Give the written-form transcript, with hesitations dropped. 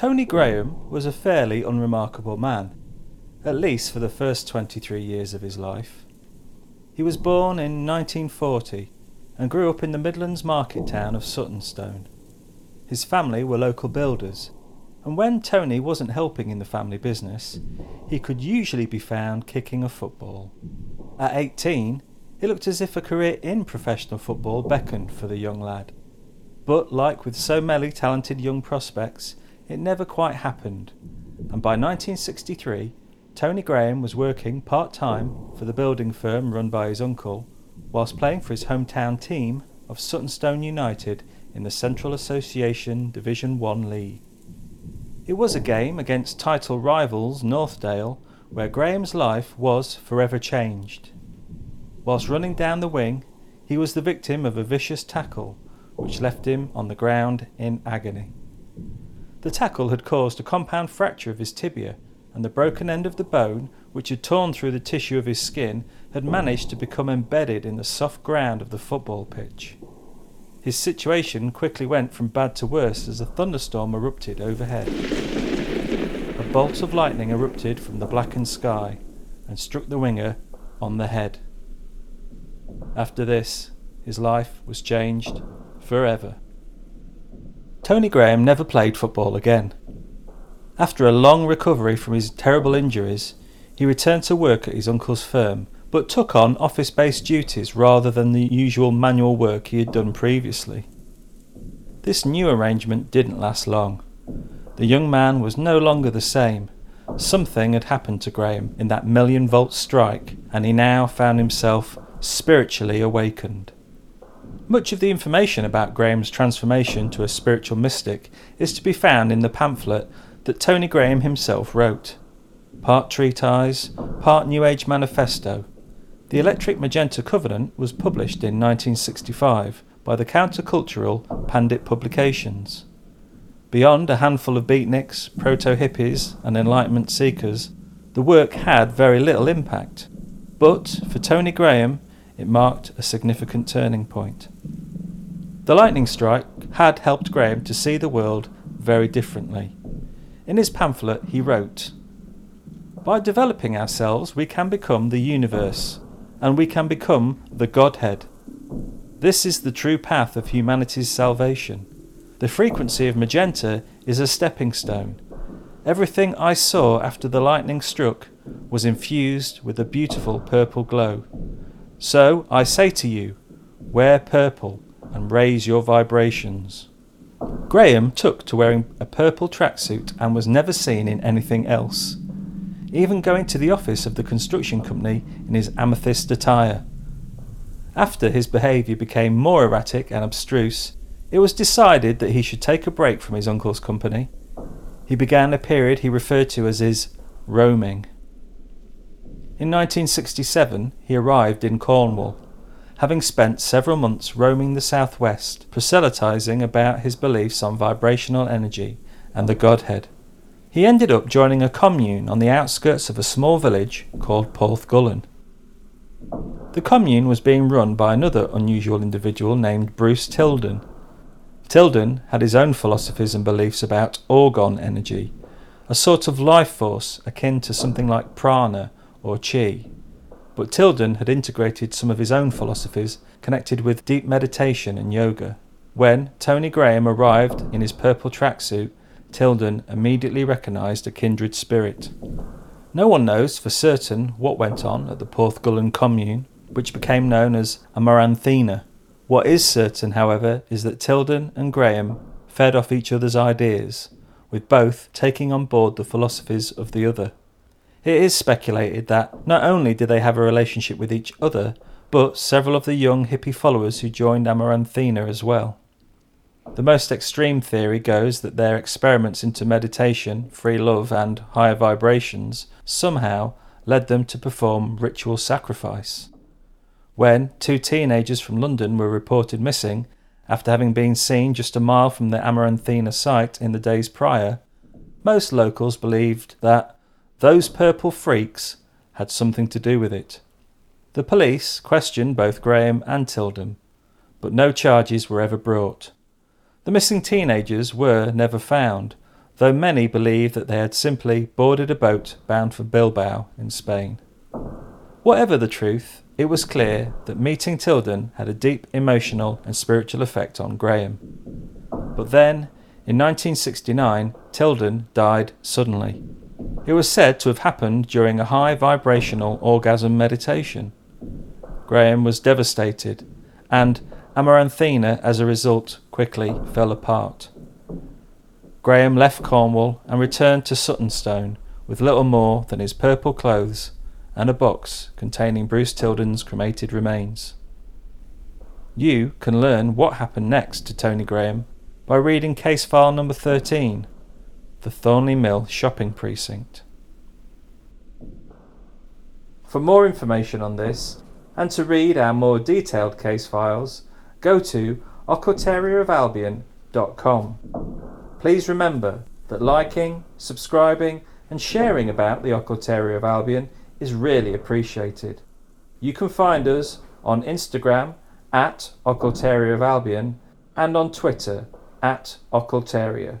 Tony Graham was a fairly unremarkable man, at least for the first 23 years of his life. He was born in 1940 and grew up in the Midlands market town of Suttonstone. His family were local builders, and when Tony wasn't helping in the family business, he could usually be found kicking a football. At 18, it looked as if a career in professional football beckoned for the young lad. But like with so many talented young prospects, it never quite happened, and by 1963, Tony Graham was working part-time for the building firm run by his uncle, whilst playing for his hometown team of Suttonstone United in the Central Association Division 1 League. It was a game against title rivals Northdale, where Graham's life was forever changed. Whilst running down the wing, he was the victim of a vicious tackle, which left him on the ground in agony. The tackle had caused a compound fracture of his tibia, and the broken end of the bone, which had torn through the tissue of his skin, had managed to become embedded in the soft ground of the football pitch. His situation quickly went from bad to worse as a thunderstorm erupted overhead. A bolt of lightning erupted from the blackened sky and struck the winger on the head. After this, his life was changed forever. Tony Graham never played football again. After a long recovery from his terrible injuries, he returned to work at his uncle's firm, but took on office-based duties rather than the usual manual work he had done previously. This new arrangement didn't last long. The young man was no longer the same. Something had happened to Graham in that million-volt strike, and he now found himself spiritually awakened. Much of the information about Graham's transformation to a spiritual mystic is to be found in the pamphlet that Tony Graham himself wrote. Part treatise, part New Age manifesto. The Electric Magenta Covenant was published in 1965 by the countercultural Pandit Publications. Beyond a handful of beatniks, proto-hippies and enlightenment seekers, the work had very little impact, but for Tony Graham it marked a significant turning point. The lightning strike had helped Graham to see the world very differently. In his pamphlet he wrote, "By developing ourselves we can become the universe, and we can become the Godhead. This is the true path of humanity's salvation. The frequency of magenta is a stepping stone. Everything I saw after the lightning struck was infused with a beautiful purple glow. So I say to you, wear purple and raise your vibrations." Graham took to wearing a purple tracksuit and was never seen in anything else, even going to the office of the construction company in his amethyst attire. After his behaviour became more erratic and abstruse, it was decided that he should take a break from his uncle's company. He began a period he referred to as his roaming. In 1967, he arrived in Cornwall, having spent several months roaming the southwest, proselytising about his beliefs on vibrational energy and the Godhead. He ended up joining a commune on the outskirts of a small village called Porthgullen. The commune was being run by another unusual individual named Bruce Tilden. Tilden had his own philosophies and beliefs about orgon energy, a sort of life force akin to something like prana or chi. But Tilden had integrated some of his own philosophies connected with deep meditation and yoga. When Tony Graham arrived in his purple tracksuit, Tilden immediately recognised a kindred spirit. No one knows for certain what went on at the Porthgullen commune, which became known as Amaranthina. What is certain, however, is that Tilden and Graham fed off each other's ideas, with both taking on board the philosophies of the other. It is speculated that not only did they have a relationship with each other, but several of the young hippie followers who joined Amaranthina as well. The most extreme theory goes that their experiments into meditation, free love and higher vibrations somehow led them to perform ritual sacrifice. When 2 teenagers from London were reported missing, after having been seen just a mile from the Amaranthina site in the days prior, most locals believed that those purple freaks had something to do with it. The police questioned both Graham and Tilden, but no charges were ever brought. The missing teenagers were never found, though many believe that they had simply boarded a boat bound for Bilbao in Spain. Whatever the truth, it was clear that meeting Tilden had a deep emotional and spiritual effect on Graham. But then, in 1969, Tilden died suddenly. It was said to have happened during a high vibrational orgasm meditation. Graham was devastated, and Amaranthina, as a result, quickly fell apart. Graham left Cornwall and returned to Suttonstone with little more than his purple clothes and a box containing Bruce Tilden's cremated remains. You can learn what happened next to Tony Graham by reading case file number 13, the Thornley Mill Shopping Precinct. For more information on this, and to read our more detailed case files, go to occultariaofalbion.com. Please remember that liking, subscribing, and sharing about the Occultaria of Albion is really appreciated. You can find us on Instagram at Occultaria of Albion and on Twitter at Occultaria.